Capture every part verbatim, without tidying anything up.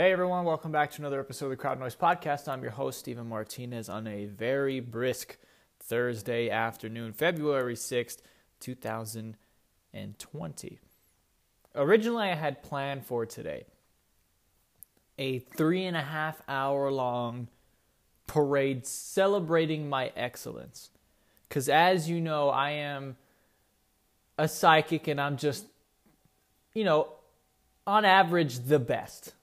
Hey everyone, welcome back to another episode of the Crowd Noise Podcast. I'm your host, Steven Martinez, on a very brisk Thursday afternoon, February sixth, two thousand twenty. Originally, I had planned for today a three and a half hour long parade celebrating my excellence. Because as you know, I am a psychic and I'm just, you know, on average, the best.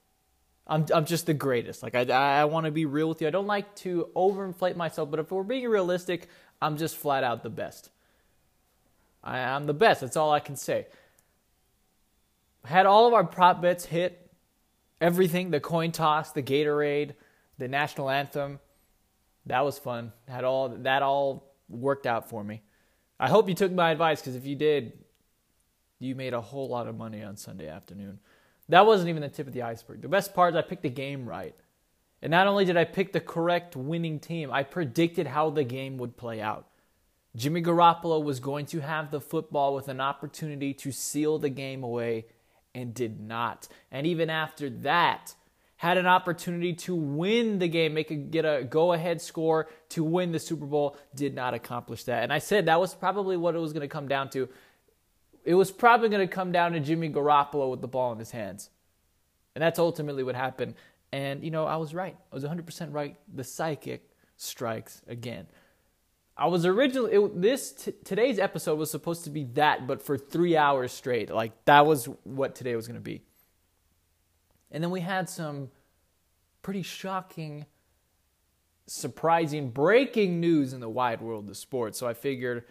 I'm I'm just the greatest. Like, I, I want to be real with you. I don't like to overinflate myself, but if we're being realistic, I'm just flat out the best. I, I'm the best. That's all I can say. Had all of our prop bets hit, everything, the coin toss, the Gatorade, the national anthem, that was fun. Had all that all worked out for me. I hope you took my advice, because if you did, you made a whole lot of money on Sunday afternoon. That wasn't even the tip of the iceberg. The best part is I picked the game right. And not only did I pick the correct winning team, I predicted how the game would play out. Jimmy Garoppolo was going to have the football with an opportunity to seal the game away and did not. And even after that, had an opportunity to win the game, make a, get a go-ahead score to win the Super Bowl, did not accomplish that. And I said that was probably what it was going to come down to. It was probably going to come down to Jimmy Garoppolo with the ball in his hands. And that's ultimately what happened. And, you know, I was right. I was one hundred percent right. The psychic strikes again. I was originally... It, this t- today's episode was supposed to be that, but for three hours straight. Like, that was what today was going to be. And then we had some pretty shocking, surprising, breaking news in the wide world of sports. So I figured...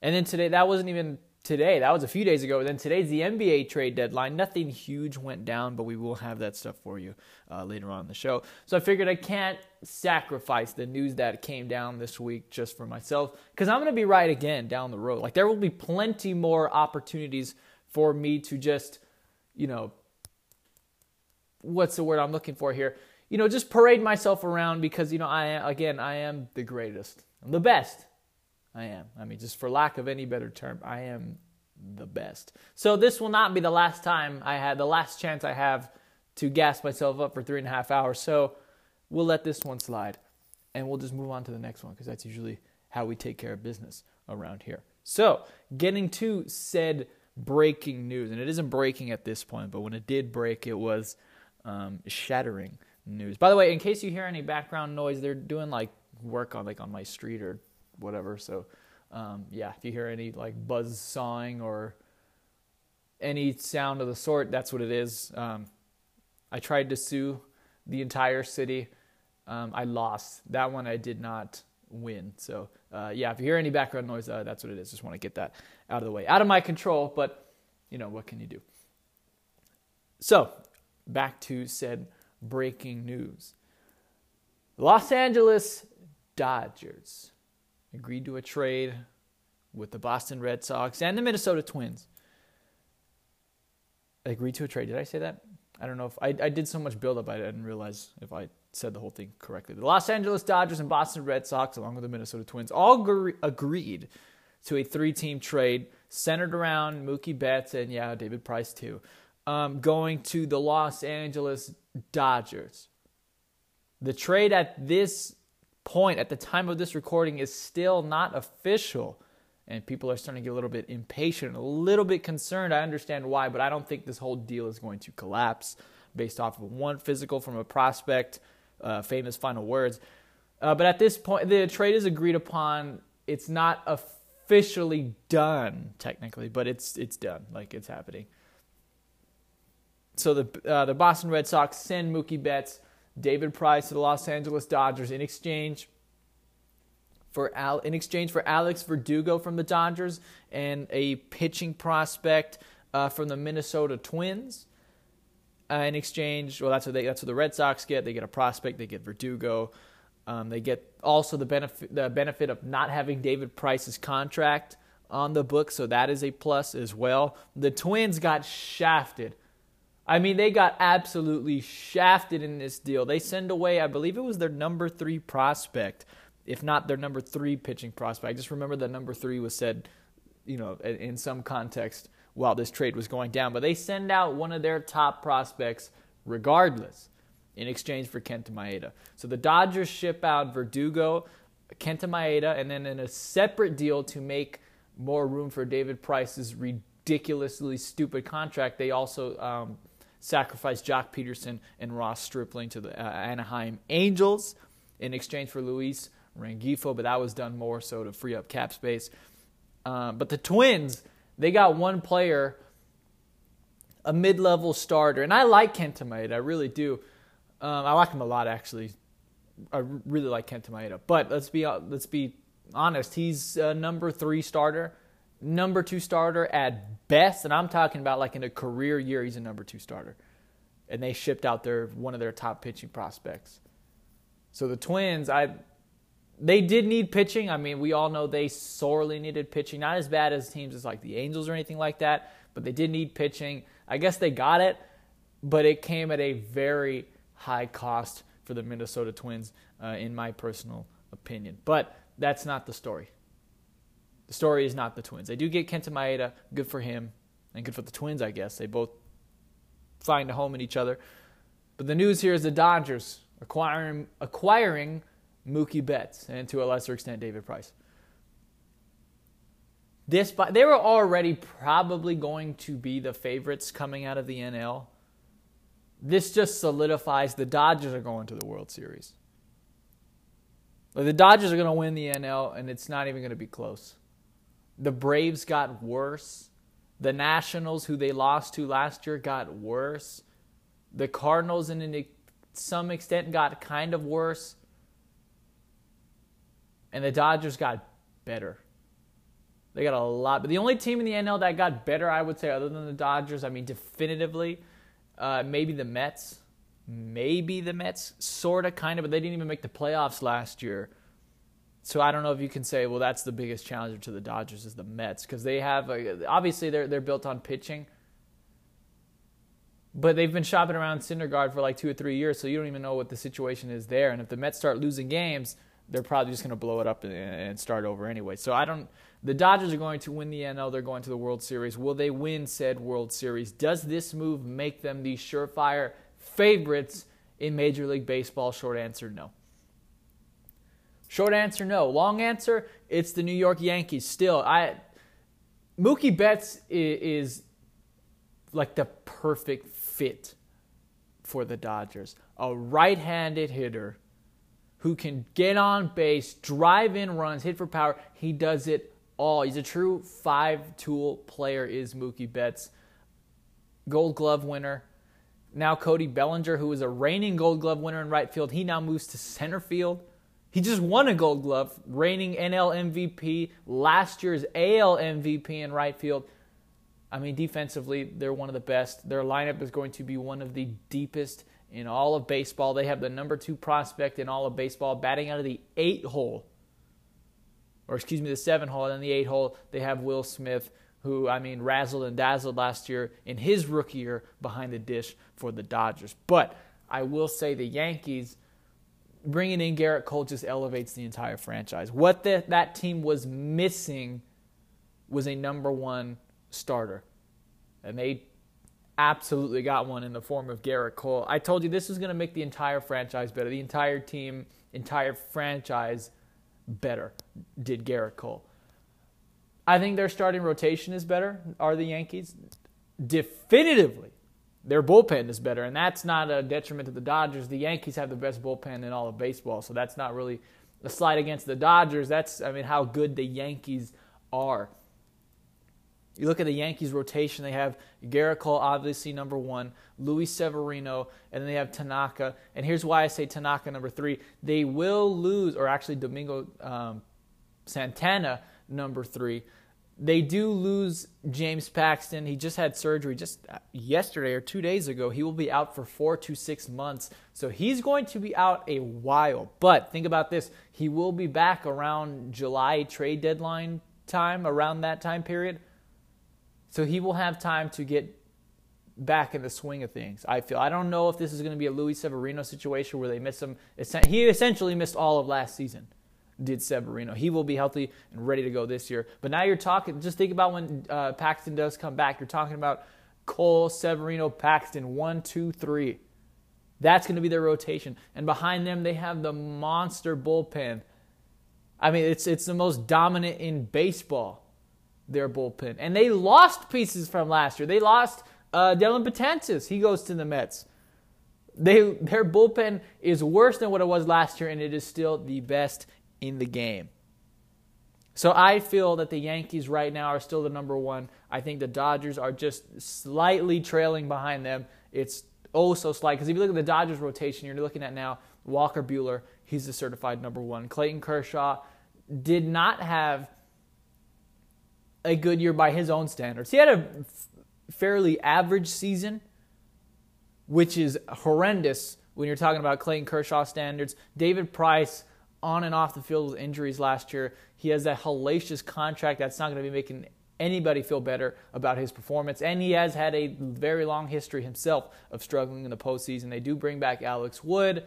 And then today, that wasn't even... Today, that was a few days ago. Then today's the N B A trade deadline. Nothing huge went down, but we will have that stuff for you uh, later on in the show. So I figured I can't sacrifice the news that came down this week just for myself, because I'm going to be right again down the road. Like, there will be plenty more opportunities for me to just, you know, what's the word I'm looking for here? You know, just parade myself around, because, you know, I again, I am the greatest. I'm the best. I am. I mean, just for lack of any better term, I am the best. So this will not be the last time I had, the last chance I have to gas myself up for three and a half hours. So we'll let this one slide and we'll just move on to the next one, because that's usually how we take care of business around here. So getting to said breaking news, and it isn't breaking at this point, but when it did break, it was um, shattering news. By the way, in case you hear any background noise, they're doing like work on like on my street or whatever, so um yeah, if you hear any like buzz sawing or any sound of the sort, that's what it is. um I tried to sue the entire city. um I lost that one. I did not win. So uh yeah, if you hear any background noise, uh, that's what it is. Just want to get that out of the way. Out of my control, but you know, what can you do? So back to said breaking news. Los Angeles Dodgers agreed to a trade with the Boston Red Sox and the Minnesota Twins. Agreed to a trade. Did I say that? I don't know if I, I did so much buildup, I didn't realize if I said the whole thing correctly. The Los Angeles Dodgers and Boston Red Sox, along with the Minnesota Twins, all agree, agreed to a three-team trade centered around Mookie Betts and, yeah, David Price too, um, going to the Los Angeles Dodgers. The trade at this point at the time of this recording is still not official, and people are starting to get a little bit impatient, a little bit concerned. I understand why, but I don't think this whole deal is going to collapse based off of one physical from a prospect, uh, famous final words. Uh, but at this point, the trade is agreed upon. It's not officially done technically, but it's it's done. Like, it's happening. So the uh, the Boston Red Sox send Mookie Betts, David Price to the Los Angeles Dodgers in exchange for Al- in exchange for Alex Verdugo from the Dodgers and a pitching prospect uh, from the Minnesota Twins. Uh, in exchange, well, that's what they that's what the Red Sox get. They get a prospect. They get Verdugo. Um, they get also the benefit the benefit of not having David Price's contract on the book, so that is a plus as well. The Twins got shafted. I mean, they got absolutely shafted in this deal. They send away, I believe it was their number three prospect, if not their number three pitching prospect. I just remember that number three was said, you know, in some context while this trade was going down. But they send out one of their top prospects regardless. in exchange for Kenta Maeda. So the Dodgers ship out Verdugo, Kenta Maeda, and then in a separate deal to make more room for David Price's ridiculously stupid contract, they also um, sacrificed Jock Peterson and Ross Stripling to the uh, Anaheim Angels in exchange for Luis Rengifo, but that was done more so to free up cap space. Uh, but the Twins, they got one player, a mid-level starter, and I like Kenta Maeda, I really do. Um, I like him a lot, actually. I really like Kenta Maeda. But let's be let's be honest. He's a number three starter, number two starter at best. And I'm talking about like in a career year, he's a number two starter. And they shipped out their one of their top pitching prospects. So the Twins, I they did need pitching. I mean, we all know they sorely needed pitching. Not as bad as teams as like the Angels or anything like that. But they did need pitching. I guess they got it. But it came at a very high cost for the Minnesota Twins, uh, in my personal opinion. But that's not the story. The story is not the Twins. They do get Kenta Maeda, good for him, and good for the Twins, I guess. They both find a home in each other. But the news here is the Dodgers acquiring, acquiring Mookie Betts, and to a lesser extent, David Price. This, they were already probably going to be the favorites coming out of the N L. This just solidifies the Dodgers are going to the World Series. The Dodgers are going to win the N L, and it's not even going to be close. The Braves got worse. The Nationals, who they lost to last year, got worse. The Cardinals, to some extent, got kind of worse. And the Dodgers got better. They got a lot. But the only team in the N L that got better, I would say, other than the Dodgers, I mean, definitively, Uh, maybe the Mets, maybe the Mets, sort of, kind of, but they didn't even make the playoffs last year. So I don't know if you can say, well, that's the biggest challenger to the Dodgers is the Mets, because they have, a, obviously they're they're built on pitching, but they've been shopping around Syndergaard for like two or three years, so you don't even know what the situation is there. And if the Mets start losing games, they're probably just going to blow it up and, and start over anyway. So I don't. The Dodgers are going to win the N L. They're going to the World Series. Will they win said World Series? Does this move make them the surefire favorites in Major League Baseball? Short answer, no. Short answer, no. Long answer, it's the New York Yankees. Still, I Mookie Betts is, is like the perfect fit for the Dodgers. A right-handed hitter who can get on base, drive in runs, hit for power. He does it all. He's a true five-tool player is Mookie Betts. Gold Glove winner. Now Cody Bellinger, who is a reigning Gold Glove winner in right field, he now moves to center field. He just won a Gold Glove, reigning N L M V P, last year's A L M V P in right field. I mean, defensively, they're one of the best. Their lineup is going to be one of the deepest in all of baseball. They have the number two prospect in all of baseball, batting out of the eight hole, or excuse me, the seven hole, and then the eight hole, they have Will Smith, who, I mean, razzled and dazzled last year in his rookie year behind the dish for the Dodgers. But I will say the Yankees, bringing in Gerrit Cole just elevates the entire franchise. What the, that team was missing was a number one starter, and they absolutely got one in the form of Gerrit Cole. I told you this is going to make the entire franchise better. The entire team, entire franchise better did Gerrit Cole. I think their starting rotation is better, are the Yankees. Definitively, their bullpen is better, and that's not a detriment to the Dodgers. The Yankees have the best bullpen in all of baseball, so that's not really a slight against the Dodgers. That's, I mean, how good the Yankees are. You look at the Yankees' rotation, they have Gerrit Cole, obviously, number one, Luis Severino, and then they have Tanaka. And here's why I say Tanaka, number three. They will lose, or actually Domingo um, Santana, number three. They do lose James Paxton. He just had surgery just yesterday or two days ago. He will be out for four to six months. So he's going to be out a while. But think about this. He will be back around July trade deadline time, around that time period. So he will have time to get back in the swing of things, I feel. I don't know if this is going to be a Luis Severino situation where they miss him. He essentially missed all of last season, did Severino. He will be healthy and ready to go this year. But now you're talking, just think about when uh, Paxton does come back. You're talking about Cole, Severino, Paxton, one, two, three. That's going to be their rotation. And behind them, they have the monster bullpen. I mean, it's it's the most dominant in baseball, their bullpen. And they lost pieces from last year. They lost uh, Dylan Betances. He goes to the Mets. They Their bullpen is worse than what it was last year, and it is still the best in the game. So I feel that the Yankees right now are still the number one. I think the Dodgers are just slightly trailing behind them. It's oh so slight. Because if you look at the Dodgers rotation, you're looking at now Walker Buehler. He's the certified number one. Clayton Kershaw did not have a good year by his own standards. He had a fairly average season, which is horrendous when you're talking about Clayton Kershaw standards. David Price, on and off the field with injuries last year. He has that hellacious contract that's not going to be making anybody feel better about his performance. And he has had a very long history himself of struggling in the postseason. They do bring back Alex Wood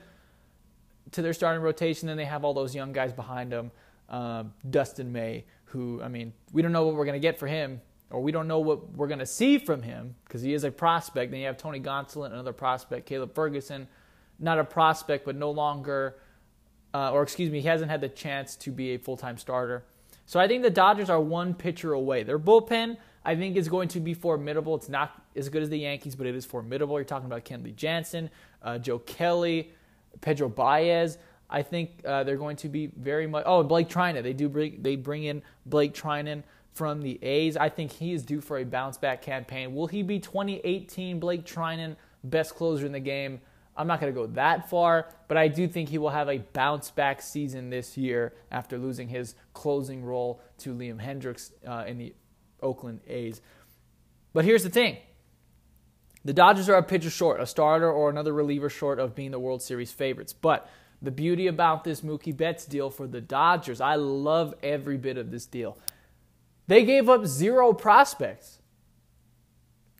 to their starting rotation. Then they have all those young guys behind him. Um, Dustin May, who, I mean, we don't know what we're going to get for him, or we don't know what we're going to see from him, because he is a prospect. Then you have Tony Gonsolin, another prospect. Caleb Ferguson, not a prospect, but no longer, uh, or excuse me, he hasn't had the chance to be a full-time starter. So I think the Dodgers are one pitcher away. Their bullpen, I think, is going to be formidable. It's not as good as the Yankees, but it is formidable. You're talking about Kenley Jansen, uh, Joe Kelly, Pedro Baez. I think uh, they're going to be very much... Oh, Blake Treinen. They do bring, they bring in Blake Treinen from the A's. I think he is due for a bounce-back campaign. Will he be twenty eighteen Blake Treinen, best closer in the game? I'm not going to go that far, but I do think he will have a bounce-back season this year after losing his closing role to Liam Hendricks uh, in the Oakland A's. But here's the thing. The Dodgers are a pitcher short, a starter or another reliever short of being the World Series favorites. But the beauty about this Mookie Betts deal for the Dodgers, I love every bit of this deal. They gave up zero prospects.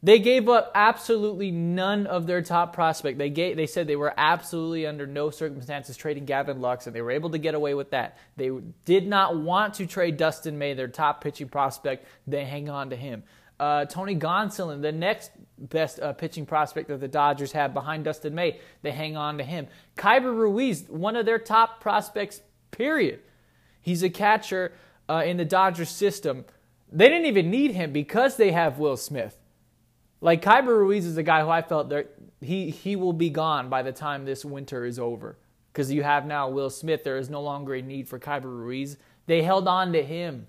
They gave up absolutely none of their top prospect. They gave, they said they were absolutely under no circumstances trading Gavin Lux, and they were able to get away with that. They did not want to trade Dustin May, their top pitching prospect. They hang on to him. Uh, Tony Gonsolin, the next best uh, pitching prospect that the Dodgers have behind Dustin May, they hang on to him. Keibert Ruiz, one of their top prospects, period. He's a catcher uh, in the Dodgers system. They didn't even need him because they have Will Smith. Like, Keibert Ruiz is the guy who I felt there, he he will be gone by the time this winter is over. Because you have now Will Smith. There is no longer a need for Keibert Ruiz. They held on to him.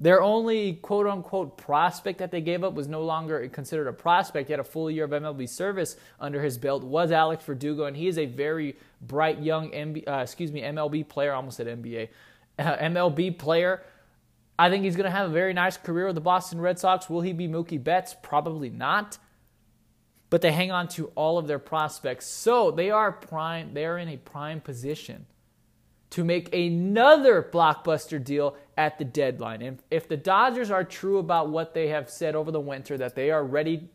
Their only quote-unquote prospect that they gave up was no longer considered a prospect. He had a full year of M L B service under his belt, was Alex Verdugo, and he is a very bright young M B, uh, excuse me, M L B player. I almost said N B A. Uh, M L B player. I think he's going to have a very nice career with the Boston Red Sox. Will he be Mookie Betts? Probably not. But they hang on to all of their prospects. So they are prime. They are in a prime position to make another blockbuster deal at the deadline. And if the Dodgers are true about what they have said over the winter, that they are ready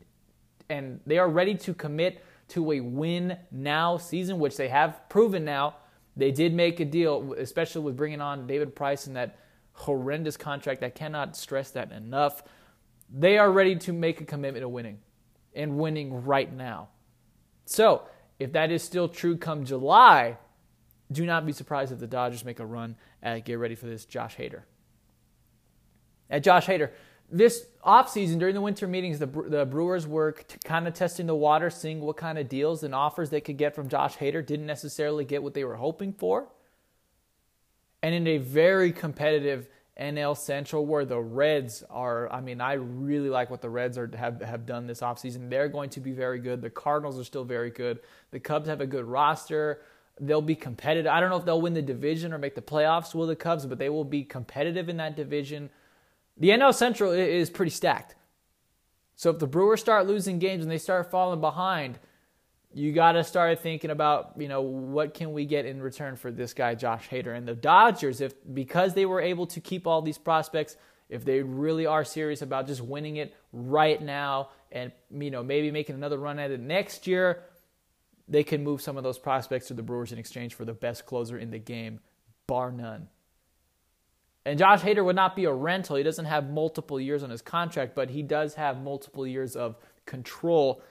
and they are ready to commit to a win now season, which they have proven now. They did make a deal, especially with bringing on David Price and that horrendous contract. I cannot stress that enough. They are ready to make a commitment to winning, and winning right now. So, if that is still true come July, do not be surprised if the Dodgers make a run at, get ready for this, Josh Hader. At Josh Hader, this offseason, during the winter meetings, the, the Brewers were t- kind of testing the water, seeing what kind of deals and offers they could get from Josh Hader. Didn't necessarily get what they were hoping for. And in a very competitive N L Central where the Reds are, I mean, I really like what the Reds are, have, have done this offseason. They're going to be very good. The Cardinals are still very good. The Cubs have a good roster. They'll be competitive. I don't know if they'll win the division or make the playoffs with the Cubs, but they will be competitive in that division. The N L Central is pretty stacked. So if the Brewers start losing games and they start falling behind, you got to start thinking about, you know, what can we get in return for this guy, Josh Hader. And the Dodgers, if because they were able to keep all these prospects, if they really are serious about just winning it right now and, you know, maybe making another run at it next year, they can move some of those prospects to the Brewers in exchange for the best closer in the game, bar none. And Josh Hader would not be a rental. He doesn't have multiple years on his contract, but he does have multiple years of control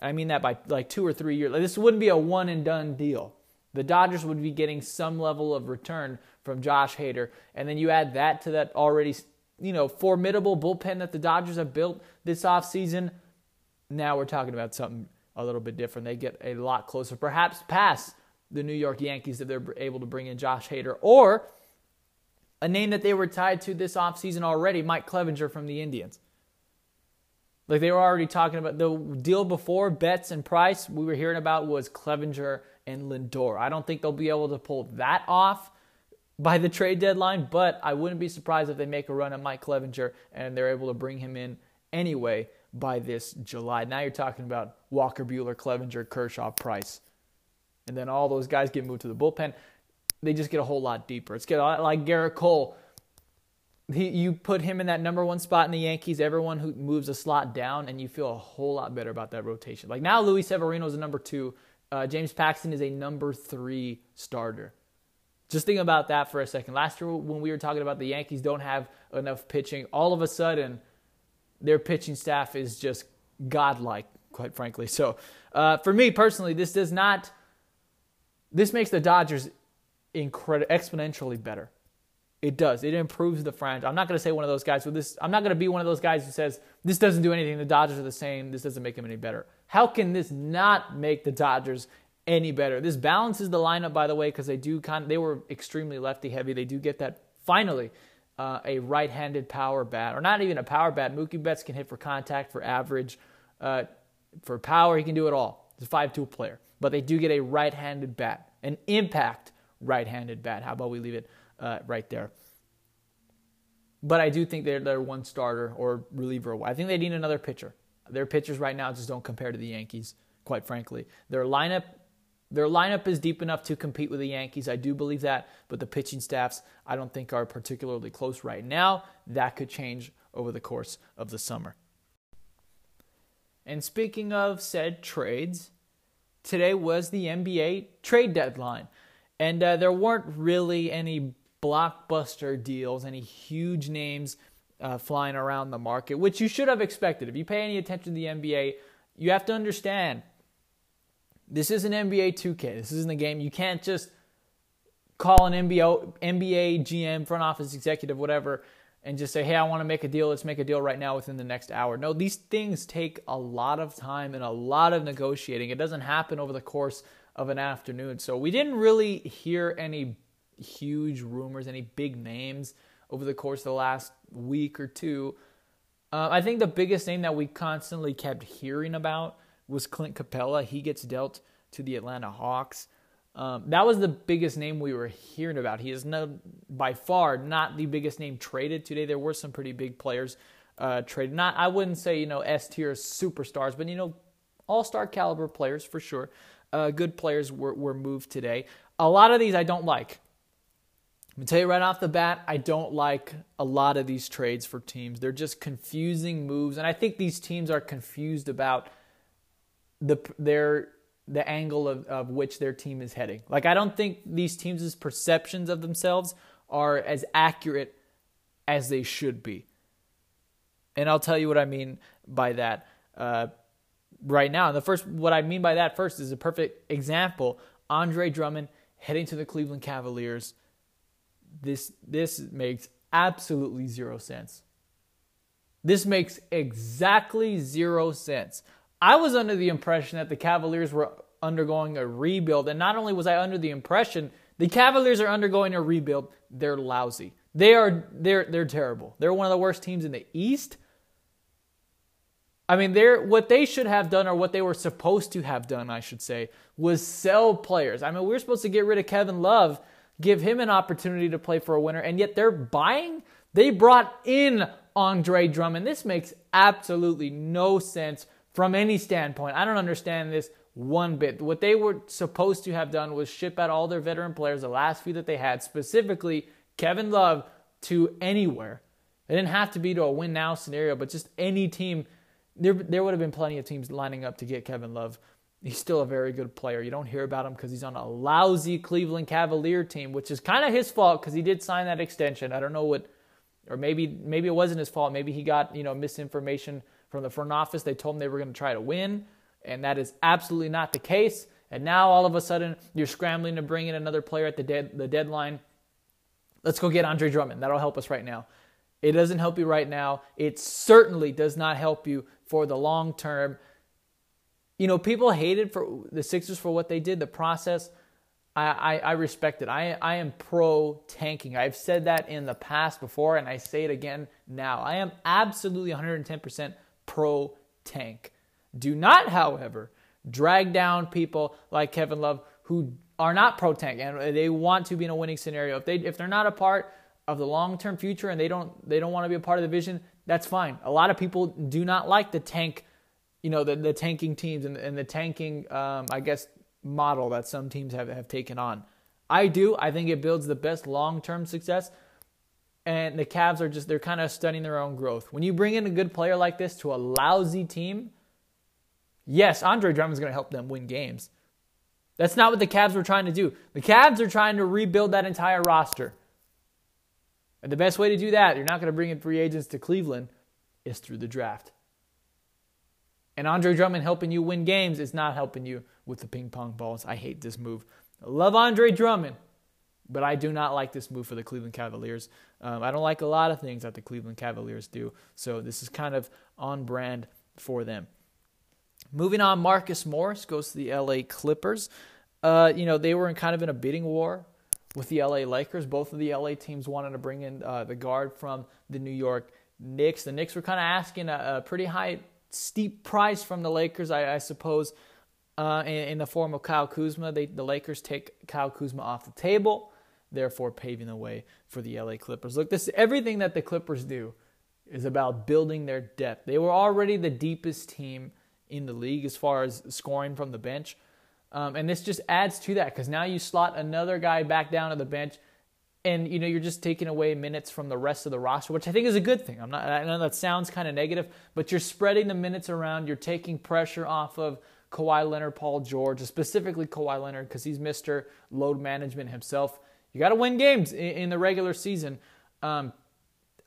I mean that by like two or three years. Like, this wouldn't be a one-and-done deal. The Dodgers would be getting some level of return from Josh Hader. And then you add that to that already, you know, formidable bullpen that the Dodgers have built this offseason. Now we're talking about something a little bit different. They get a lot closer, perhaps past the New York Yankees if they're able to bring in Josh Hader. Or a name that they were tied to this offseason already, Mike Clevinger from the Indians. Like, they were already talking about the deal before Betts and Price we were hearing about was Clevinger and Lindor. I don't think they'll be able to pull that off by the trade deadline, but I wouldn't be surprised if they make a run at Mike Clevinger and they're able to bring him in anyway by this July. Now you're talking about Walker Buehler, Clevinger, Kershaw, Price. And then all those guys get moved to the bullpen. They just get a whole lot deeper. It's get like Gerrit Cole. He, you put him in that number one spot in the Yankees, everyone who moves a slot down, and you feel a whole lot better about that rotation. Like now Luis Severino is a number two. Uh, James Paxton is a number three starter. Just think about that for a second. Last year when we were talking about the Yankees don't have enough pitching, all of a sudden their pitching staff is just godlike, quite frankly. So uh, for me personally, this does not... This makes the Dodgers incred- exponentially better. It does. It improves the franchise. I'm not going to say one of those guys with this. I'm not going to be one of those guys who says, this doesn't do anything. The Dodgers are the same. This doesn't make them any better. How can this not make the Dodgers any better? This balances the lineup, by the way, because they do kind of, they were extremely lefty heavy. They do get that, finally, uh, a right-handed power bat. Or not even a power bat. Mookie Betts can hit for contact, for average, uh, for power. He can do it all. He's a five-tool player. But they do get a right-handed bat. An impact right-handed bat. How about we leave it? Uh, right there. But I do think they're, they're one starter or reliever away. I think they need another pitcher. Their pitchers right now just don't compare to the Yankees, quite frankly. Their lineup their lineup is deep enough to compete with the Yankees. I do believe that, but the pitching staffs I don't think are particularly close right now. That could change over the course of the summer. And speaking of said trades, today was the N B A trade deadline. And uh, there weren't really any blockbuster deals, any huge names uh, flying around the market, which you should have expected. If you pay any attention to the N B A, you have to understand this is an N B A two K. This isn't a game. You can't just call an N B A G M, front office executive, whatever, and just say, hey, I want to make a deal. Let's make a deal right now within the next hour. No, these things take a lot of time and a lot of negotiating. It doesn't happen over the course of an afternoon. So we didn't really hear any huge rumors, any big names over the course of the last week or two. Uh, I think the biggest name that we constantly kept hearing about was Clint Capela. He gets dealt to the Atlanta Hawks. Um, that was the biggest name we were hearing about. He is no, by far not the biggest name traded today. There were some pretty big players uh, traded. Not, I wouldn't say, you know, S-tier superstars, but, you know, all-star caliber players for sure. Uh, good players were, were moved today. A lot of these I don't like. I'm going to tell you right off the bat, I don't like a lot of these trades for teams. They're just confusing moves, and I think these teams are confused about the their the angle of, of which their team is heading. Like, I don't think these teams' perceptions of themselves are as accurate as they should be. And I'll tell you what I mean by that. Uh Right now, and the first, what I mean by that first is a perfect example. Andre Drummond heading to the Cleveland Cavaliers. This this makes absolutely zero sense. This makes exactly zero sense. I was under the impression that the Cavaliers were undergoing a rebuild, and not only was I under the impression, the Cavaliers are undergoing a rebuild. They're lousy. They are they're they're terrible. They're one of the worst teams in the East. I mean, they're, what they should have done, or what they were supposed to have done, I should say, was sell players. I mean, we were supposed to get rid of Kevin Love, give him an opportunity to play for a winner, and yet they're buying? They brought in Andre Drummond. This makes absolutely no sense from any standpoint. I don't understand this one bit. What they were supposed to have done was ship out all their veteran players, the last few that they had, specifically Kevin Love, to anywhere. It didn't have to be to a win-now scenario, but just any team. There, there would have been plenty of teams lining up to get Kevin Love. He's still a very good player. You don't hear about him because he's on a lousy Cleveland Cavalier team, which is kind of his fault because he did sign that extension. I don't know what, or maybe maybe it wasn't his fault. Maybe he got, you know, misinformation from the front office. They told him they were going to try to win, And that is absolutely not the case. And now all of a sudden you're scrambling to bring in another player at the dead, the deadline. Let's go get Andre Drummond. That'll help us right now. It doesn't help you right now. It certainly does not help you for the long term. You know, people hated for the Sixers for what they did, the process. I, I, I respect it. I, I am pro-tanking. I've said that in the past before, and I say it again now. I am absolutely one hundred ten percent pro-tank. Do not, however, drag down people like Kevin Love who are not pro-tank and they want to be in a winning scenario. If they if they're not a part of the long-term future and they don't they don't want to be a part of the vision, that's fine. A lot of people do not like the tank, you know, the, the tanking teams and, and the tanking, um, I guess, model that some teams have, have taken on. I do. I think it builds the best long-term success. And the Cavs are just, they're kind of studying their own growth. When you bring in a good player like this to a lousy team, yes, Andre Drummond's going to help them win games. That's not what the Cavs were trying to do. The Cavs are trying to rebuild that entire roster. And the best way to do that, you're not going to bring in free agents to Cleveland, is through the draft. And Andre Drummond helping you win games is not helping you with the ping pong balls. I hate this move. I love Andre Drummond, but I do not like this move for the Cleveland Cavaliers. Um, I don't like a lot of things that the Cleveland Cavaliers do, so this is kind of on brand for them. Moving on, Marcus Morris goes to the L A. Clippers. Uh, you know, they were in kind of in a bidding war with the L A. Lakers. Both of the L A teams wanted to bring in uh, the guard from the New York Knicks. The Knicks were kind of asking a, a pretty high, steep price from the Lakers, I, I suppose, uh, in, in the form of Kyle Kuzma. They, the Lakers take Kyle Kuzma off the table, therefore paving the way for the L A. Clippers. Look, this everything that the Clippers do is about building their depth. They were already the deepest team in the league as far as scoring from the bench. Um, and this just adds to that because now you slot another guy back down to the bench and, you know, you're just taking away minutes from the rest of the roster, which I think is a good thing. I'm not, I know that sounds kind of negative, but you're spreading the minutes around. You're taking pressure off of Kawhi Leonard, Paul George, specifically Kawhi Leonard because he's Mister Load Management himself. You got to win games in, in the regular season. Um,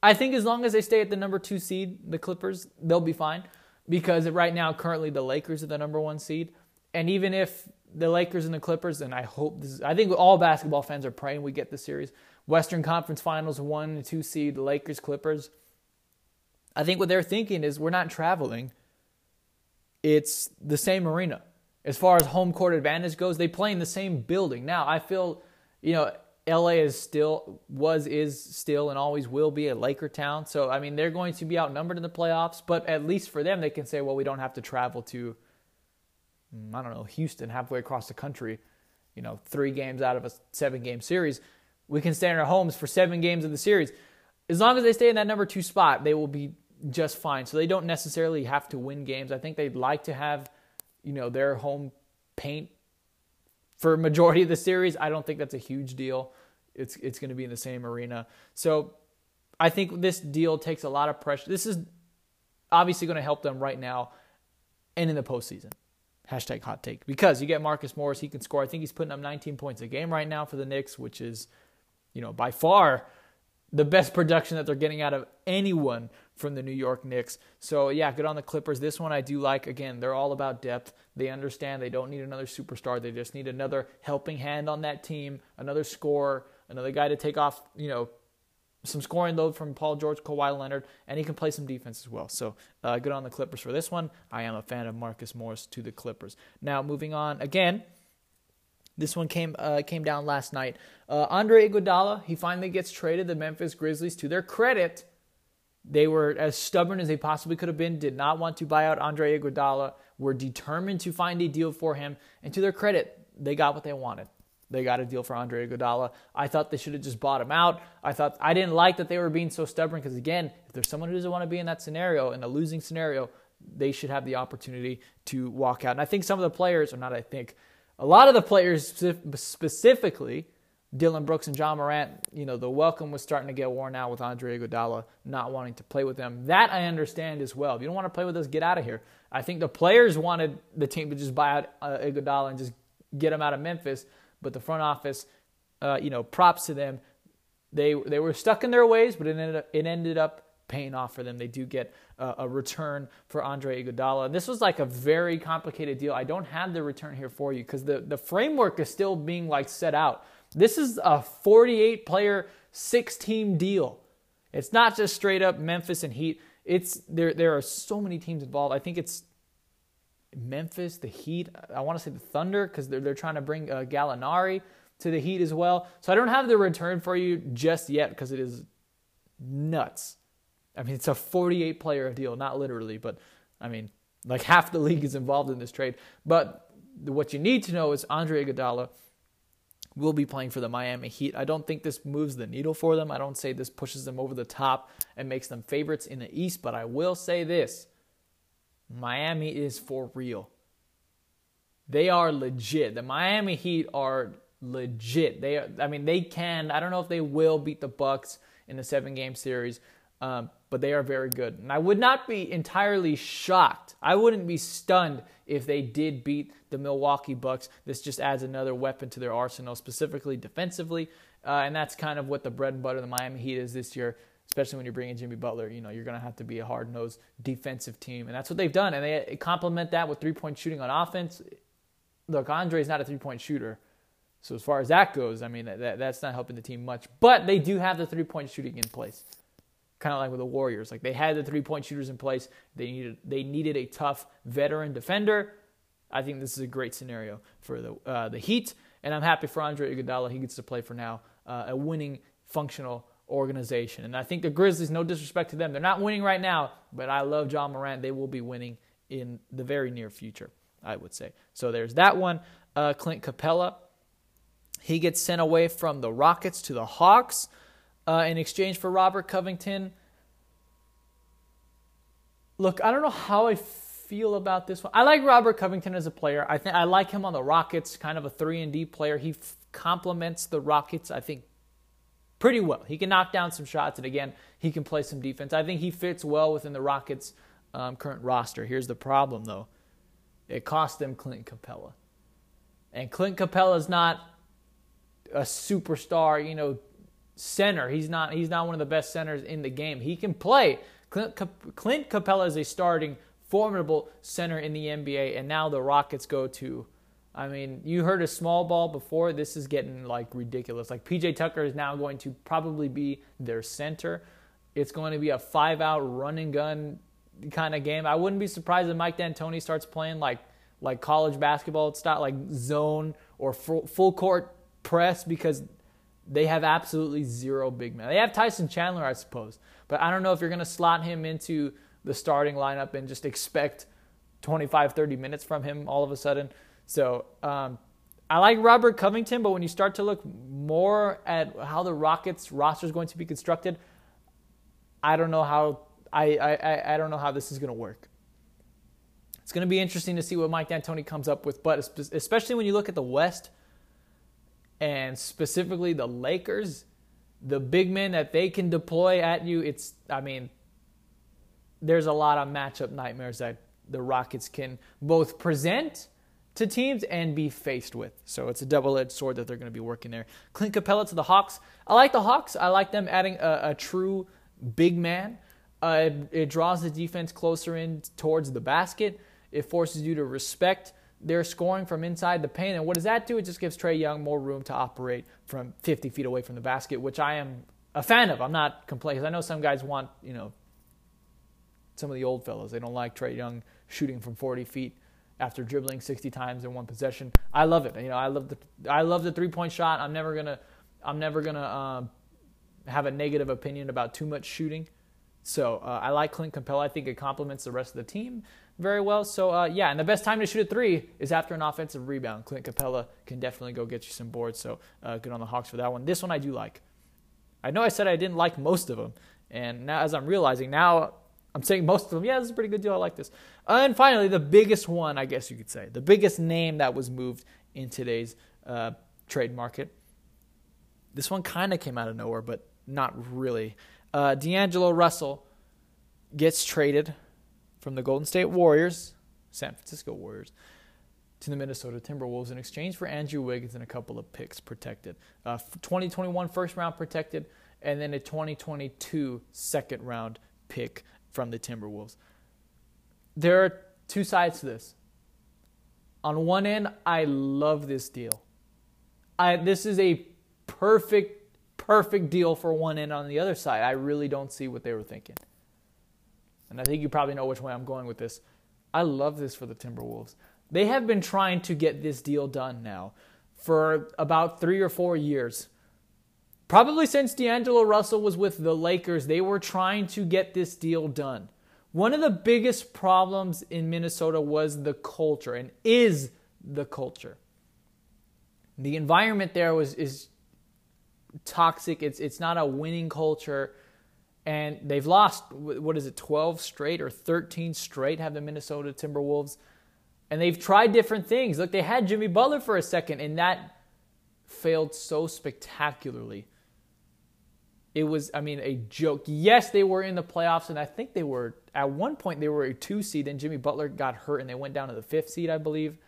I think as long as they stay at the number two seed, the Clippers, they'll be fine. Because right now, currently, the Lakers are the number one seed. And even if the Lakers and the Clippers, and I hope this is, I think all basketball fans are praying we get this series. Western Conference Finals, one and two seed, Lakers, Clippers. I think what they're thinking is we're not traveling. It's the same arena. As far as home court advantage goes, they play in the same building. Now, I feel, you know, L A is still, was, is still, and always will be a Laker town. So, I mean, they're going to be outnumbered in the playoffs. But at least for them, they can say, well, we don't have to travel to, I don't know, Houston, halfway across the country. You know, three games out of a seven-game series. We can stay in our homes for seven games of the series. As long as they stay in that number two spot, they will be just fine. So they don't necessarily have to win games. I think they'd like to have, you know, their home paint for majority of the series. I don't think that's a huge deal. It's it's going to be in the same arena. So I think this deal takes a lot of pressure. This is obviously going to help them right now and in the postseason. Hashtag hot take. Because you get Marcus Morris, he can score. I think he's putting up nineteen points a game right now for the Knicks, which is, you know, by far the best production that they're getting out of anyone from the New York Knicks. So, yeah, good on the Clippers. This one I do like. Again, they're all about depth. They understand they don't need another superstar. They just need another helping hand on that team, another scorer, another guy to take off, you know, some scoring load from Paul George, Kawhi Leonard, and he can play some defense as well. So, uh, good on the Clippers for this one. I am a fan of Marcus Morris to the Clippers. Now, moving on again. This one came uh, came down last night. Uh, Andre Iguodala, he finally gets traded. The Memphis Grizzlies, to their credit, they were as stubborn as they possibly could have been, did not want to buy out Andre Iguodala, were determined to find a deal for him, and to their credit, they got what they wanted. They got a deal for Andre Iguodala. I thought they should have just bought him out. I thought I didn't like that they were being so stubborn because, again, if there's someone who doesn't want to be in that scenario, in a losing scenario, they should have the opportunity to walk out. And I think some of the players, or not I think, a lot of the players, specifically Dylan Brooks and John Morant, you know, the welcome was starting to get worn out with Andre Iguodala not wanting to play with them. That I understand as well. If you don't want to play with us, get out of here. I think the players wanted the team to just buy out uh, Iguodala and just get him out of Memphis, but the front office, uh, you know, props to them. They they were stuck in their ways, but it ended up, it ended up paying off for them. They do get uh, a return for Andre Iguodala. This was like a very complicated deal. I don't have the return here for you because the, the framework is still being like set out. This is a forty-eight player, six team deal. It's not just straight up Memphis and Heat. It's there. There are so many teams involved. I think it's Memphis, the Heat. I want to say the Thunder because they're they're trying to bring uh, Gallinari to the Heat as well. So I don't have the return for you just yet because it is nuts. I mean, it's a forty-eight player deal, not literally, but I mean, like half the league is involved in this trade. But what you need to know is Andre Iguodala will be playing for the Miami Heat. I don't think this moves the needle for them. I don't say this pushes them over the top and makes them favorites in the East, but I will say this. Miami is for real. They are legit. The Miami Heat are legit. They are, I mean, they can. I don't know if they will beat the Bucks in the seven game series, um, but they are very good. And I would not be entirely shocked. I wouldn't be stunned if they did beat the Milwaukee Bucks. This just adds another weapon to their arsenal, specifically defensively. Uh, and that's kind of what the bread and butter of the Miami Heat is this year, especially when you're bringing Jimmy Butler. You know, you're going to have to be a hard-nosed defensive team. And that's what they've done. And they complement that with three-point shooting on offense. Look, Andre's not a three-point shooter. So as far as that goes, I mean, that, that's not helping the team much. But they do have the three-point shooting in place. Kind of like with the Warriors. Like they had the three-point shooters in place. They needed they needed a tough veteran defender. I think this is a great scenario for the uh, the Heat. And I'm happy for Andre Iguodala. He gets to play for now uh, a winning, functional organization. And I think the Grizzlies, no disrespect to them, they're not winning right now. But I love Ja Morant. They will be winning in the very near future, I would say. So there's that one. Uh, Clint Capela. He gets sent away from the Rockets to the Hawks. Uh, in exchange for Robert Covington. Look, I don't know how I feel about this one. I like Robert Covington as a player. I think I like him on the Rockets, kind of a three and D player. He f- complements the Rockets, I think, pretty well. He can knock down some shots, and again, he can play some defense. I think he fits well within the Rockets' um, current roster. Here's the problem, though. It cost them Clint Capela. And Clint Capella's not a superstar, you know, center. He's not he's not one of the best centers in the game. He can play. Clint, Clint Capela is a starting, formidable center in the N B A, and now the Rockets go to, I mean, you heard a small ball before. This is getting, like, ridiculous. Like, P J Tucker is now going to probably be their center. It's going to be a five-out run-and-gun kind of game. I wouldn't be surprised if Mike D'Antoni starts playing, like, like college basketball style, like zone or full-court press, because they have absolutely zero big men. They have Tyson Chandler, I suppose. But I don't know if you're going to slot him into the starting lineup and just expect twenty-five, thirty minutes from him all of a sudden. So um, I like Robert Covington, but when you start to look more at how the Rockets roster is going to be constructed, I don't know how I, I, I don't know how this is going to work. It's going to be interesting to see what Mike D'Antoni comes up with, but especially when you look at the West, and specifically the Lakers, the big men that they can deploy at you, it's, I mean, there's a lot of matchup nightmares that the Rockets can both present to teams and be faced with. So it's a double-edged sword that they're going to be working there. Clint Capela to the Hawks. I like the Hawks. I like them adding a, a true big man. Uh, it, it draws the defense closer in towards the basket. It forces you to respect they're scoring from inside the paint. And what does that do? It just gives Trae Young more room to operate from fifty feet away from the basket, which I am a fan of. I'm not complaining. I know some guys want, you know, some of the old fellows. They don't like Trae Young shooting from forty feet after dribbling sixty times in one possession. I love it. You know, I love the I love the three-point shot. I'm never gonna I'm never gonna um, have a negative opinion about too much shooting. So uh, I like Clint Capela. I think it complements the rest of the team very well. So, uh, yeah, and the best time to shoot a three is after an offensive rebound. Clint Capela can definitely go get you some boards. So uh, good on the Hawks for that one. This one I do like. I know I said I didn't like most of them. And now as I'm realizing, now I'm saying most of them, yeah, this is a pretty good deal. I like this. And finally, the biggest one, I guess you could say, the biggest name that was moved in today's uh, trade market. This one kind of came out of nowhere, but not really. Uh, D'Angelo Russell gets traded from the Golden State Warriors, San Francisco Warriors, to the Minnesota Timberwolves in exchange for Andrew Wiggins and a couple of picks protected. Uh, twenty twenty-one first round protected, and then a twenty twenty-two second round pick from the Timberwolves. There are two sides to this. On one end, I love this deal. I this is a perfect, perfect deal for one end. On the other side, I really don't see what they were thinking. And I think you probably know which way I'm going with this. I love this for the Timberwolves. They have been trying to get this deal done now for about three or four years. Probably since D'Angelo Russell was with the Lakers, they were trying to get this deal done. One of the biggest problems in Minnesota was the culture, and is the culture. The environment there was is toxic. It's it's not a winning culture, and they've lost, what is it, twelve straight or thirteen straight have the Minnesota Timberwolves, and they've tried different things. Look, they had Jimmy Butler for a second, and that failed so spectacularly. It was, I mean, a joke. Yes, they were in the playoffs, and I think they were, at one point, they were a two seed, and Jimmy Butler got hurt, and they went down to the fifth seed, I believe.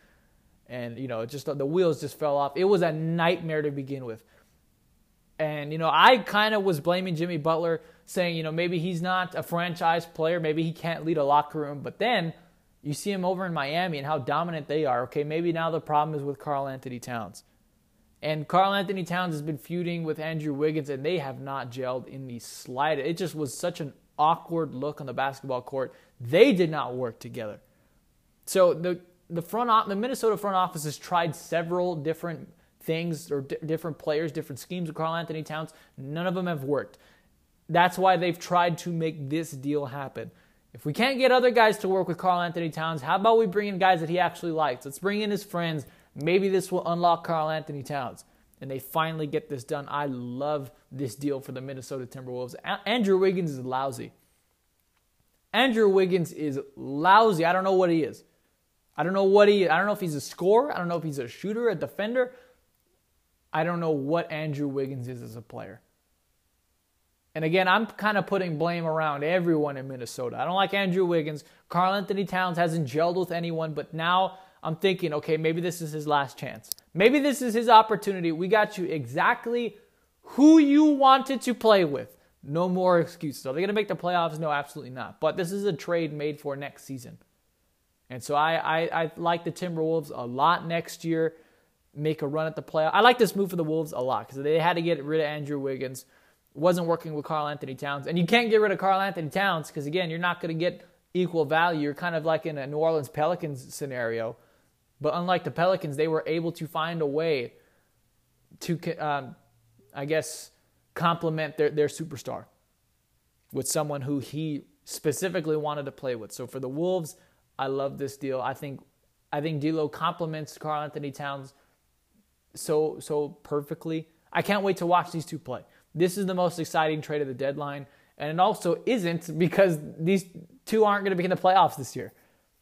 And, you know, just the wheels just fell off. It was a nightmare to begin with. And, you know, I kind of was blaming Jimmy Butler, saying, you know, maybe he's not a franchise player, maybe he can't lead a locker room. But then you see him over in Miami and how dominant they are. Okay, maybe now the problem is with Karl-Anthony Towns. And Karl-Anthony Towns has been feuding with Andrew Wiggins, and they have not gelled in the slightest. It just was such an awkward look on the basketball court. They did not work together. So the the front the Minnesota front office has tried several different things, or di- different players, different schemes with Karl-Anthony Towns. None of them have worked. That's why they've tried to make this deal happen. If we can't get other guys to work with Karl-Anthony Towns, how about we bring in guys that he actually likes? Let's bring in his friends. Maybe this will unlock Karl-Anthony Towns. And they finally get this done. I love this deal for the Minnesota Timberwolves. A- Andrew Wiggins is lousy. Andrew Wiggins is lousy. I don't know what he is. I don't know what he I don't know if he's a scorer. I don't know if he's a shooter, a defender. I don't know what Andrew Wiggins is as a player. And again, I'm kind of putting blame around everyone in Minnesota. I don't like Andrew Wiggins. Karl-Anthony Towns hasn't gelled with anyone, but now I'm thinking, okay, maybe this is his last chance. Maybe this is his opportunity. We got you exactly who you wanted to play with. No more excuses. Are they going to make the playoffs? No, absolutely not. But this is a trade made for next season. And so I, I, I like the Timberwolves a lot next year. Make a run at the playoffs. I like this move for the Wolves a lot because they had to get rid of Andrew Wiggins. Wasn't working with Karl-Anthony Towns. And you can't get rid of Karl-Anthony Towns because, again, you're not going to get equal value. You're kind of like in a New Orleans Pelicans scenario. But unlike the Pelicans, they were able to find a way to, um, I guess, complement their, their superstar with someone who he specifically wanted to play with. So for the Wolves, I love this deal. I think I think D'Lo complements Karl-Anthony Towns so so perfectly. I can't wait to watch these two play. This is the most exciting trade of the deadline, and it also isn't because these two aren't going to be in the playoffs this year.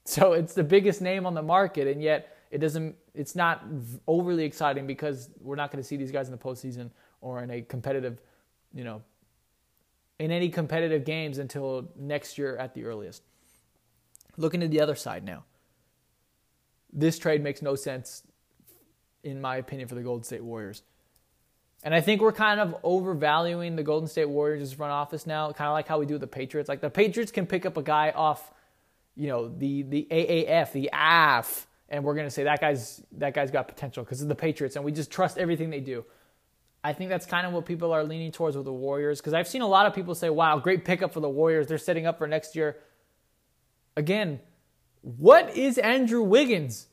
So it's the biggest name on the market, and yet it doesn't. It's not overly exciting because we're not going to see these guys in the postseason or in a competitive, you know, in any competitive games until next year at the earliest. Looking to the other side now. This trade makes no sense, in my opinion, for the Golden State Warriors. And I think we're kind of overvaluing the Golden State Warriors' front office now, kind of like how we do with the Patriots. Like the Patriots can pick up a guy off, you know, the the A A F, the A F, and we're going to say that guy's that guy's got potential because of the Patriots, and we just trust everything they do. I think that's kind of what people are leaning towards with the Warriors because I've seen a lot of people say, wow, great pickup for the Warriors. They're setting up for next year. Again, what is Andrew Wiggins?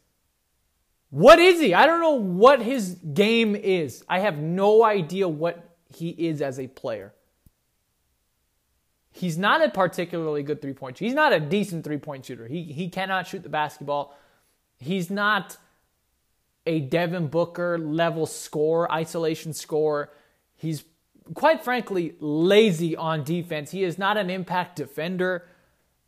What is he? I don't know what his game is. I have no idea what he is as a player. He's not a particularly good three-point shooter. He's not a decent three-point shooter. He he cannot shoot the basketball. He's not a Devin Booker level scorer, isolation scorer. He's, quite frankly, lazy on defense. He is not an impact defender.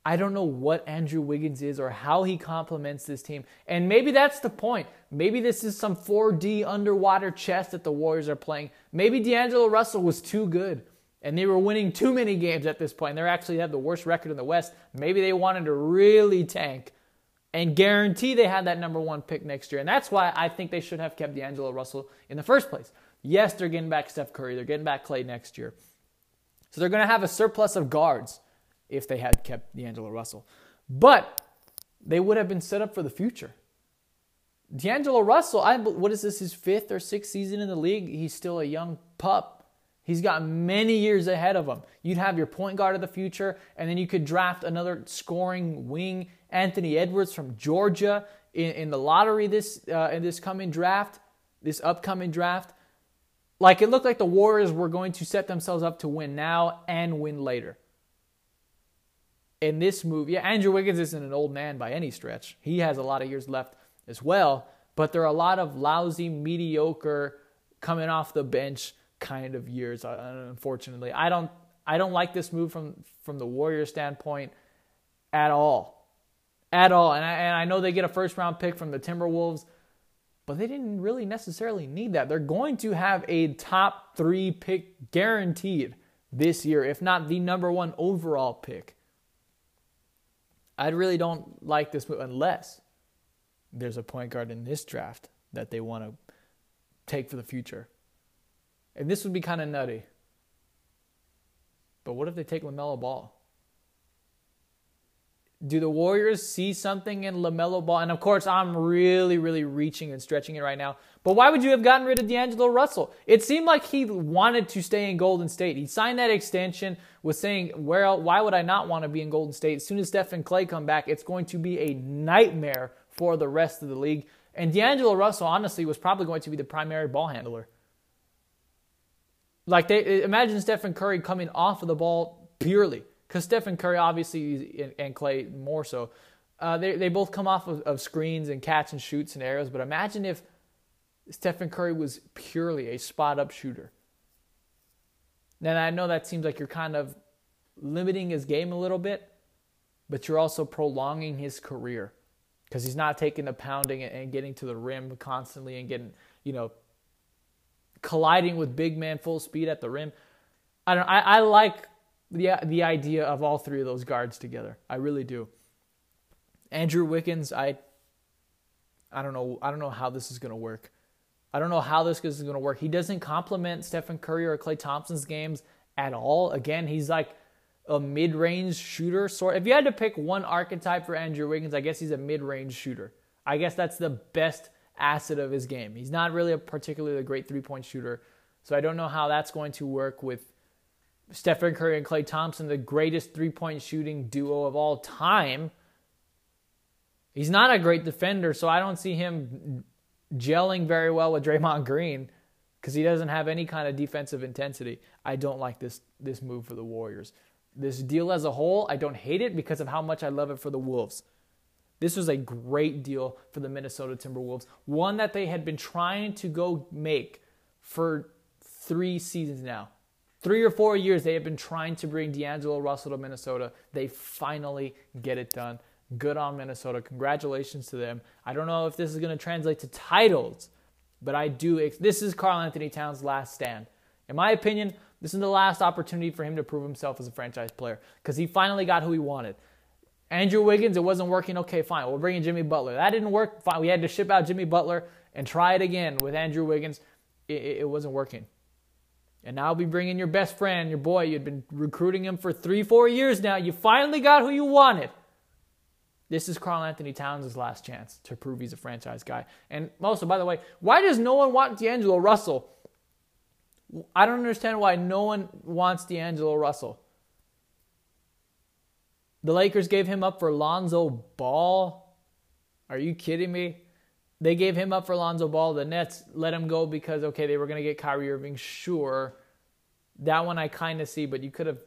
I don't know what Andrew Wiggins is or how he complements this team. And maybe that's the point. Maybe this is some four D underwater chess that the Warriors are playing. Maybe D'Angelo Russell was too good and they were winning too many games at this point. They actually have the worst record in the West. Maybe they wanted to really tank and guarantee they had that number one pick next year. And that's why I think they should have kept D'Angelo Russell in the first place. Yes, they're getting back Steph Curry. They're getting back Klay next year. So they're going to have a surplus of guards if they had kept D'Angelo Russell. But they would have been set up for the future. D'Angelo Russell, I, what is this, his fifth or sixth season in the league? He's still a young pup. He's got many years ahead of him. You'd have your point guard of the future, and then you could draft another scoring wing, Anthony Edwards from Georgia, in, in the lottery this uh, in this coming draft, this upcoming draft. Like, it looked like the Warriors were going to set themselves up to win now and win later. In this move, yeah, Andrew Wiggins isn't an old man by any stretch. He has a lot of years left as well, but there are a lot of lousy, mediocre, coming off the bench kind of years, unfortunately. I don't I don't like this move from, from the Warriors standpoint at all. At all. And I, and I know they get a first-round pick from the Timberwolves, but they didn't really necessarily need that. They're going to have a top three pick guaranteed this year, if not the number one overall pick. I really don't like this move unless there's a point guard in this draft that they want to take for the future. And this would be kind of nutty. But what if they take LaMelo Ball? Do the Warriors see something in LaMelo Ball? And of course, I'm really, really reaching and stretching it right now. But why would you have gotten rid of D'Angelo Russell? It seemed like he wanted to stay in Golden State. He signed that extension, was saying, well, why would I not want to be in Golden State? As soon as Steph and Clay come back, it's going to be a nightmare for the rest of the league. And D'Angelo Russell, honestly, was probably going to be the primary ball handler. Like, they imagine Stephen Curry coming off of the ball purely. Because Stephen Curry, obviously, and, and Clay more so, uh, they, they both come off of, of screens and catch and shoot scenarios. But imagine if Stephen Curry was purely a spot-up shooter. Now, I know that seems like you're kind of limiting his game a little bit, but you're also prolonging his career because he's not taking the pounding and, and getting to the rim constantly and getting, you know, colliding with big man full speed at the rim. I don't. I, I like... The, the idea of all three of those guards together. I really do. Andrew Wiggins, I I don't know I don't know how this is going to work. I don't know how this is going to work. He doesn't complement Stephen Curry or Klay Thompson's games at all. Again, he's like a mid-range shooter. Sort. If you had to pick one archetype for Andrew Wiggins, I guess he's a mid-range shooter. I guess that's the best asset of his game. He's not really a particularly great three-point shooter, so I don't know how that's going to work with Stephen Curry and Klay Thompson, the greatest three-point shooting duo of all time. He's not a great defender, so I don't see him gelling very well with Draymond Green because he doesn't have any kind of defensive intensity. I don't like this this move for the Warriors. This deal as a whole, I don't hate it because of how much I love it for the Wolves. This was a great deal for the Minnesota Timberwolves, one that they had been trying to go make for three seasons now. Three or four years, they have been trying to bring D'Angelo Russell to Minnesota. They finally get it done. Good on Minnesota. Congratulations to them. I don't know if this is going to translate to titles, but I do. This is Karl-Anthony Towns' last stand. In my opinion, this is the last opportunity for him to prove himself as a franchise player because he finally got who he wanted. Andrew Wiggins, it wasn't working. Okay, fine. We'll bring in Jimmy Butler. That didn't work. Fine. We had to ship out Jimmy Butler and try it again with Andrew Wiggins. It, it, it wasn't working. And now we bring in your best friend, your boy. You'd been recruiting him for three, four years now. You finally got who you wanted. This is Karl-Anthony Towns' last chance to prove he's a franchise guy. And also, by the way, why does no one want D'Angelo Russell? I don't understand why no one wants D'Angelo Russell. The Lakers gave him up for Lonzo Ball. Are you kidding me? They gave him up for Lonzo Ball. The Nets let him go because, okay, they were going to get Kyrie Irving. Sure. That one I kind of see, but you could have,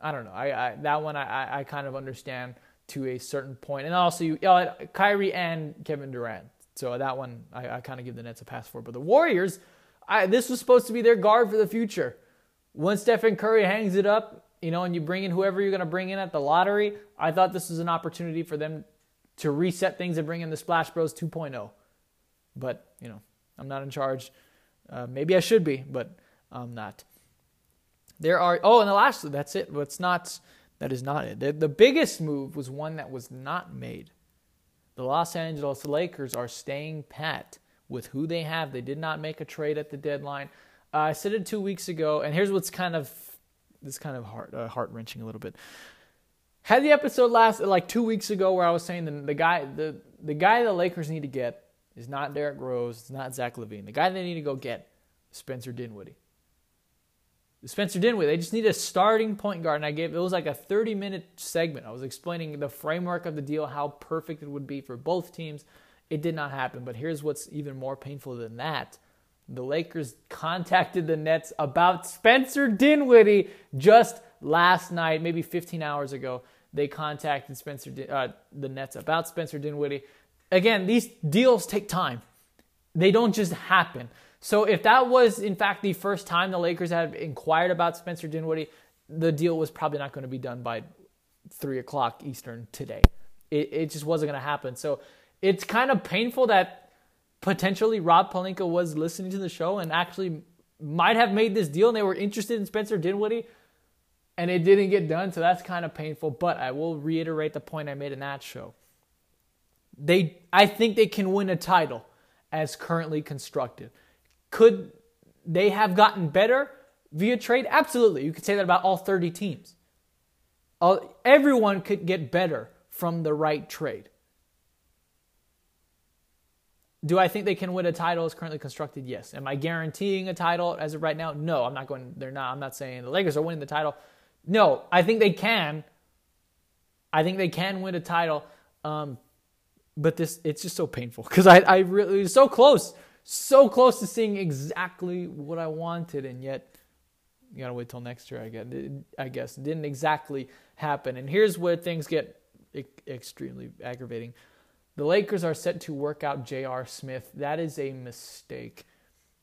I don't know. I, I That one I, I kind of understand to a certain point. And also, you, uh, Kyrie and Kevin Durant. So that one I, I kind of give the Nets a pass for. But the Warriors, I, this was supposed to be their guard for the future. Once Stephen Curry hangs it up, you know, and you bring in whoever you're going to bring in at the lottery, I thought this was an opportunity for them to reset things and bring in the Splash Bros two point oh. But, you know, I'm not in charge. Uh, maybe I should be, but I'm not. There are... Oh, and the last... That's it. That's not... That is not it. The, the biggest move was one that was not made. The Los Angeles Lakers are staying pat with who they have. They did not make a trade at the deadline. Uh, I said it two weeks ago, and here's what's kind of... This kind of heart, uh, heart-wrenching a little bit. Had the episode last like two weeks ago where I was saying the, the guy the the guy the Lakers need to get is not Derrick Rose, it's not Zach LaVine. The guy they need to go get is Spencer Dinwiddie. Spencer Dinwiddie. They just need a starting point guard, and I gave it was like a thirty-minute segment. I was explaining the framework of the deal, how perfect it would be for both teams. It did not happen, but here's what's even more painful than that. The Lakers contacted the Nets about Spencer Dinwiddie just last night, maybe fifteen hours ago. They contacted Spencer uh, the Nets about Spencer Dinwiddie. Again, these deals take time. They don't just happen. So if that was, in fact, the first time the Lakers had inquired about Spencer Dinwiddie, the deal was probably not going to be done by three o'clock Eastern today. It, it just wasn't going to happen. So it's kind of painful that potentially Rob Pelinka was listening to the show and actually might have made this deal, and they were interested in Spencer Dinwiddie, and it didn't get done, so that's kind of painful. But I will reiterate the point I made in that show. They, I think they can win a title as currently constructed. Could they have gotten better via trade? Absolutely. You could say that about all thirty teams. All, everyone could get better from the right trade. Do I think they can win a title as currently constructed? Yes. Am I guaranteeing a title as of right now? No, I'm not going, they're not, I'm not saying the Lakers are winning the title. No, I think they can. I think they can win a title. Um, but this, it's just so painful because I, I really, so close. So close to seeing exactly what I wanted, and yet you gotta wait till next year. I guess I guess it didn't exactly happen. And here's where things get extremely aggravating. The Lakers are set to work out J R Smith. That is a mistake.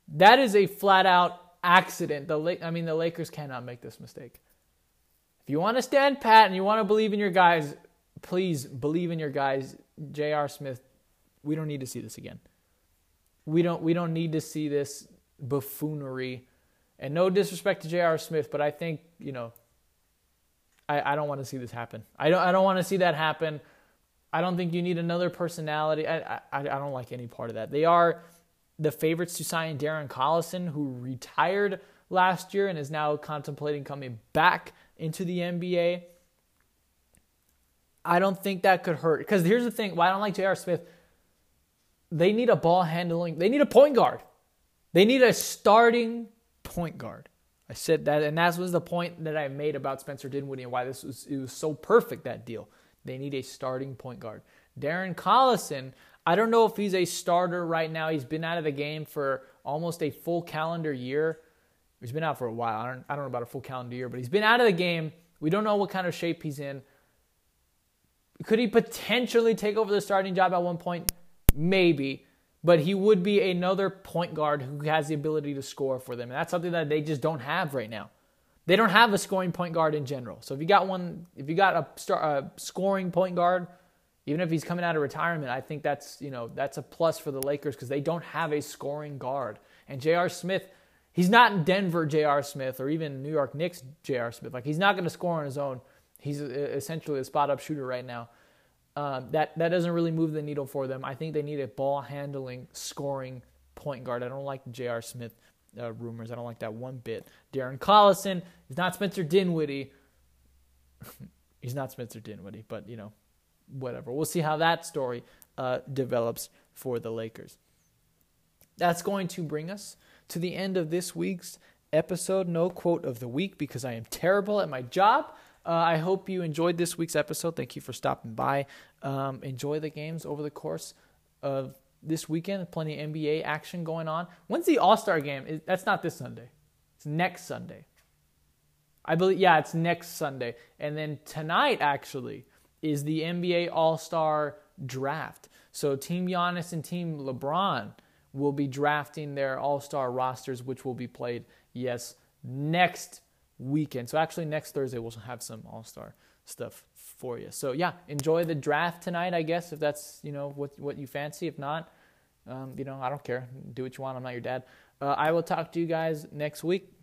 That is a flat-out accident. The La- I mean, the Lakers cannot make this mistake. If you want to stand pat and you want to believe in your guys, please believe in your guys. J R Smith, we don't need to see this again. We don't we don't need to see this buffoonery. And no disrespect to J R Smith, but I think, you know, I, I don't want to see this happen. I don't I don't want to see that happen. I don't think you need another personality. I, I I don't like any part of that. They are the favorites to sign Darren Collison, who retired last year and is now contemplating coming back into the N B A. I don't think that could hurt. Because here's the thing, why I don't like J R Smith. They need a ball handling. They need a point guard. They need a starting point guard. I said that, and that was the point that I made about Spencer Dinwiddie and why this was, it was so perfect, that deal. They need a starting point guard. Darren Collison, I don't know if he's a starter right now. He's been out of the game for almost a full calendar year. He's been out for a while. I don't, I don't know about a full calendar year, but he's been out of the game. We don't know what kind of shape he's in. Could he potentially take over the starting job at one point? Maybe, but he would be another point guard who has the ability to score for them. And that's something that they just don't have right now. They don't have a scoring point guard in general. So if you got one, if you got a, star, a scoring point guard, even if he's coming out of retirement, I think that's, you know, that's a plus for the Lakers because they don't have a scoring guard. And J R. Smith, he's not Denver J R. Smith or even New York Knicks J R. Smith. Like, he's not going to score on his own. He's essentially a spot-up shooter right now. Uh, that, that doesn't really move the needle for them. I think they need a ball-handling, scoring point guard. I don't like the J R. Smith uh, rumors. I don't like that one bit. Darren Collison is not Spencer Dinwiddie. He's not Spencer Dinwiddie, but, you know, whatever. We'll see how that story uh, develops for the Lakers. That's going to bring us to the end of this week's episode. No quote of the week because I am terrible at my job. Uh, I hope you enjoyed this week's episode. Thank you for stopping by. Um, enjoy the games over the course of this weekend. Plenty of N B A action going on. When's the All-Star game? It, that's not this Sunday. It's next Sunday. I believe, yeah, it's next Sunday. And then tonight, actually, is the N B A All-Star draft. So Team Giannis and Team LeBron will be drafting their All-Star rosters, which will be played, yes, next weekend. So actually next Thursday we'll have some All-Star stuff for you. So yeah, enjoy the draft tonight, I guess, if that's, you know, what what you fancy. If not, um, you know, I don't care. Do what you want. I'm not your dad. Uh, I will talk to you guys next week.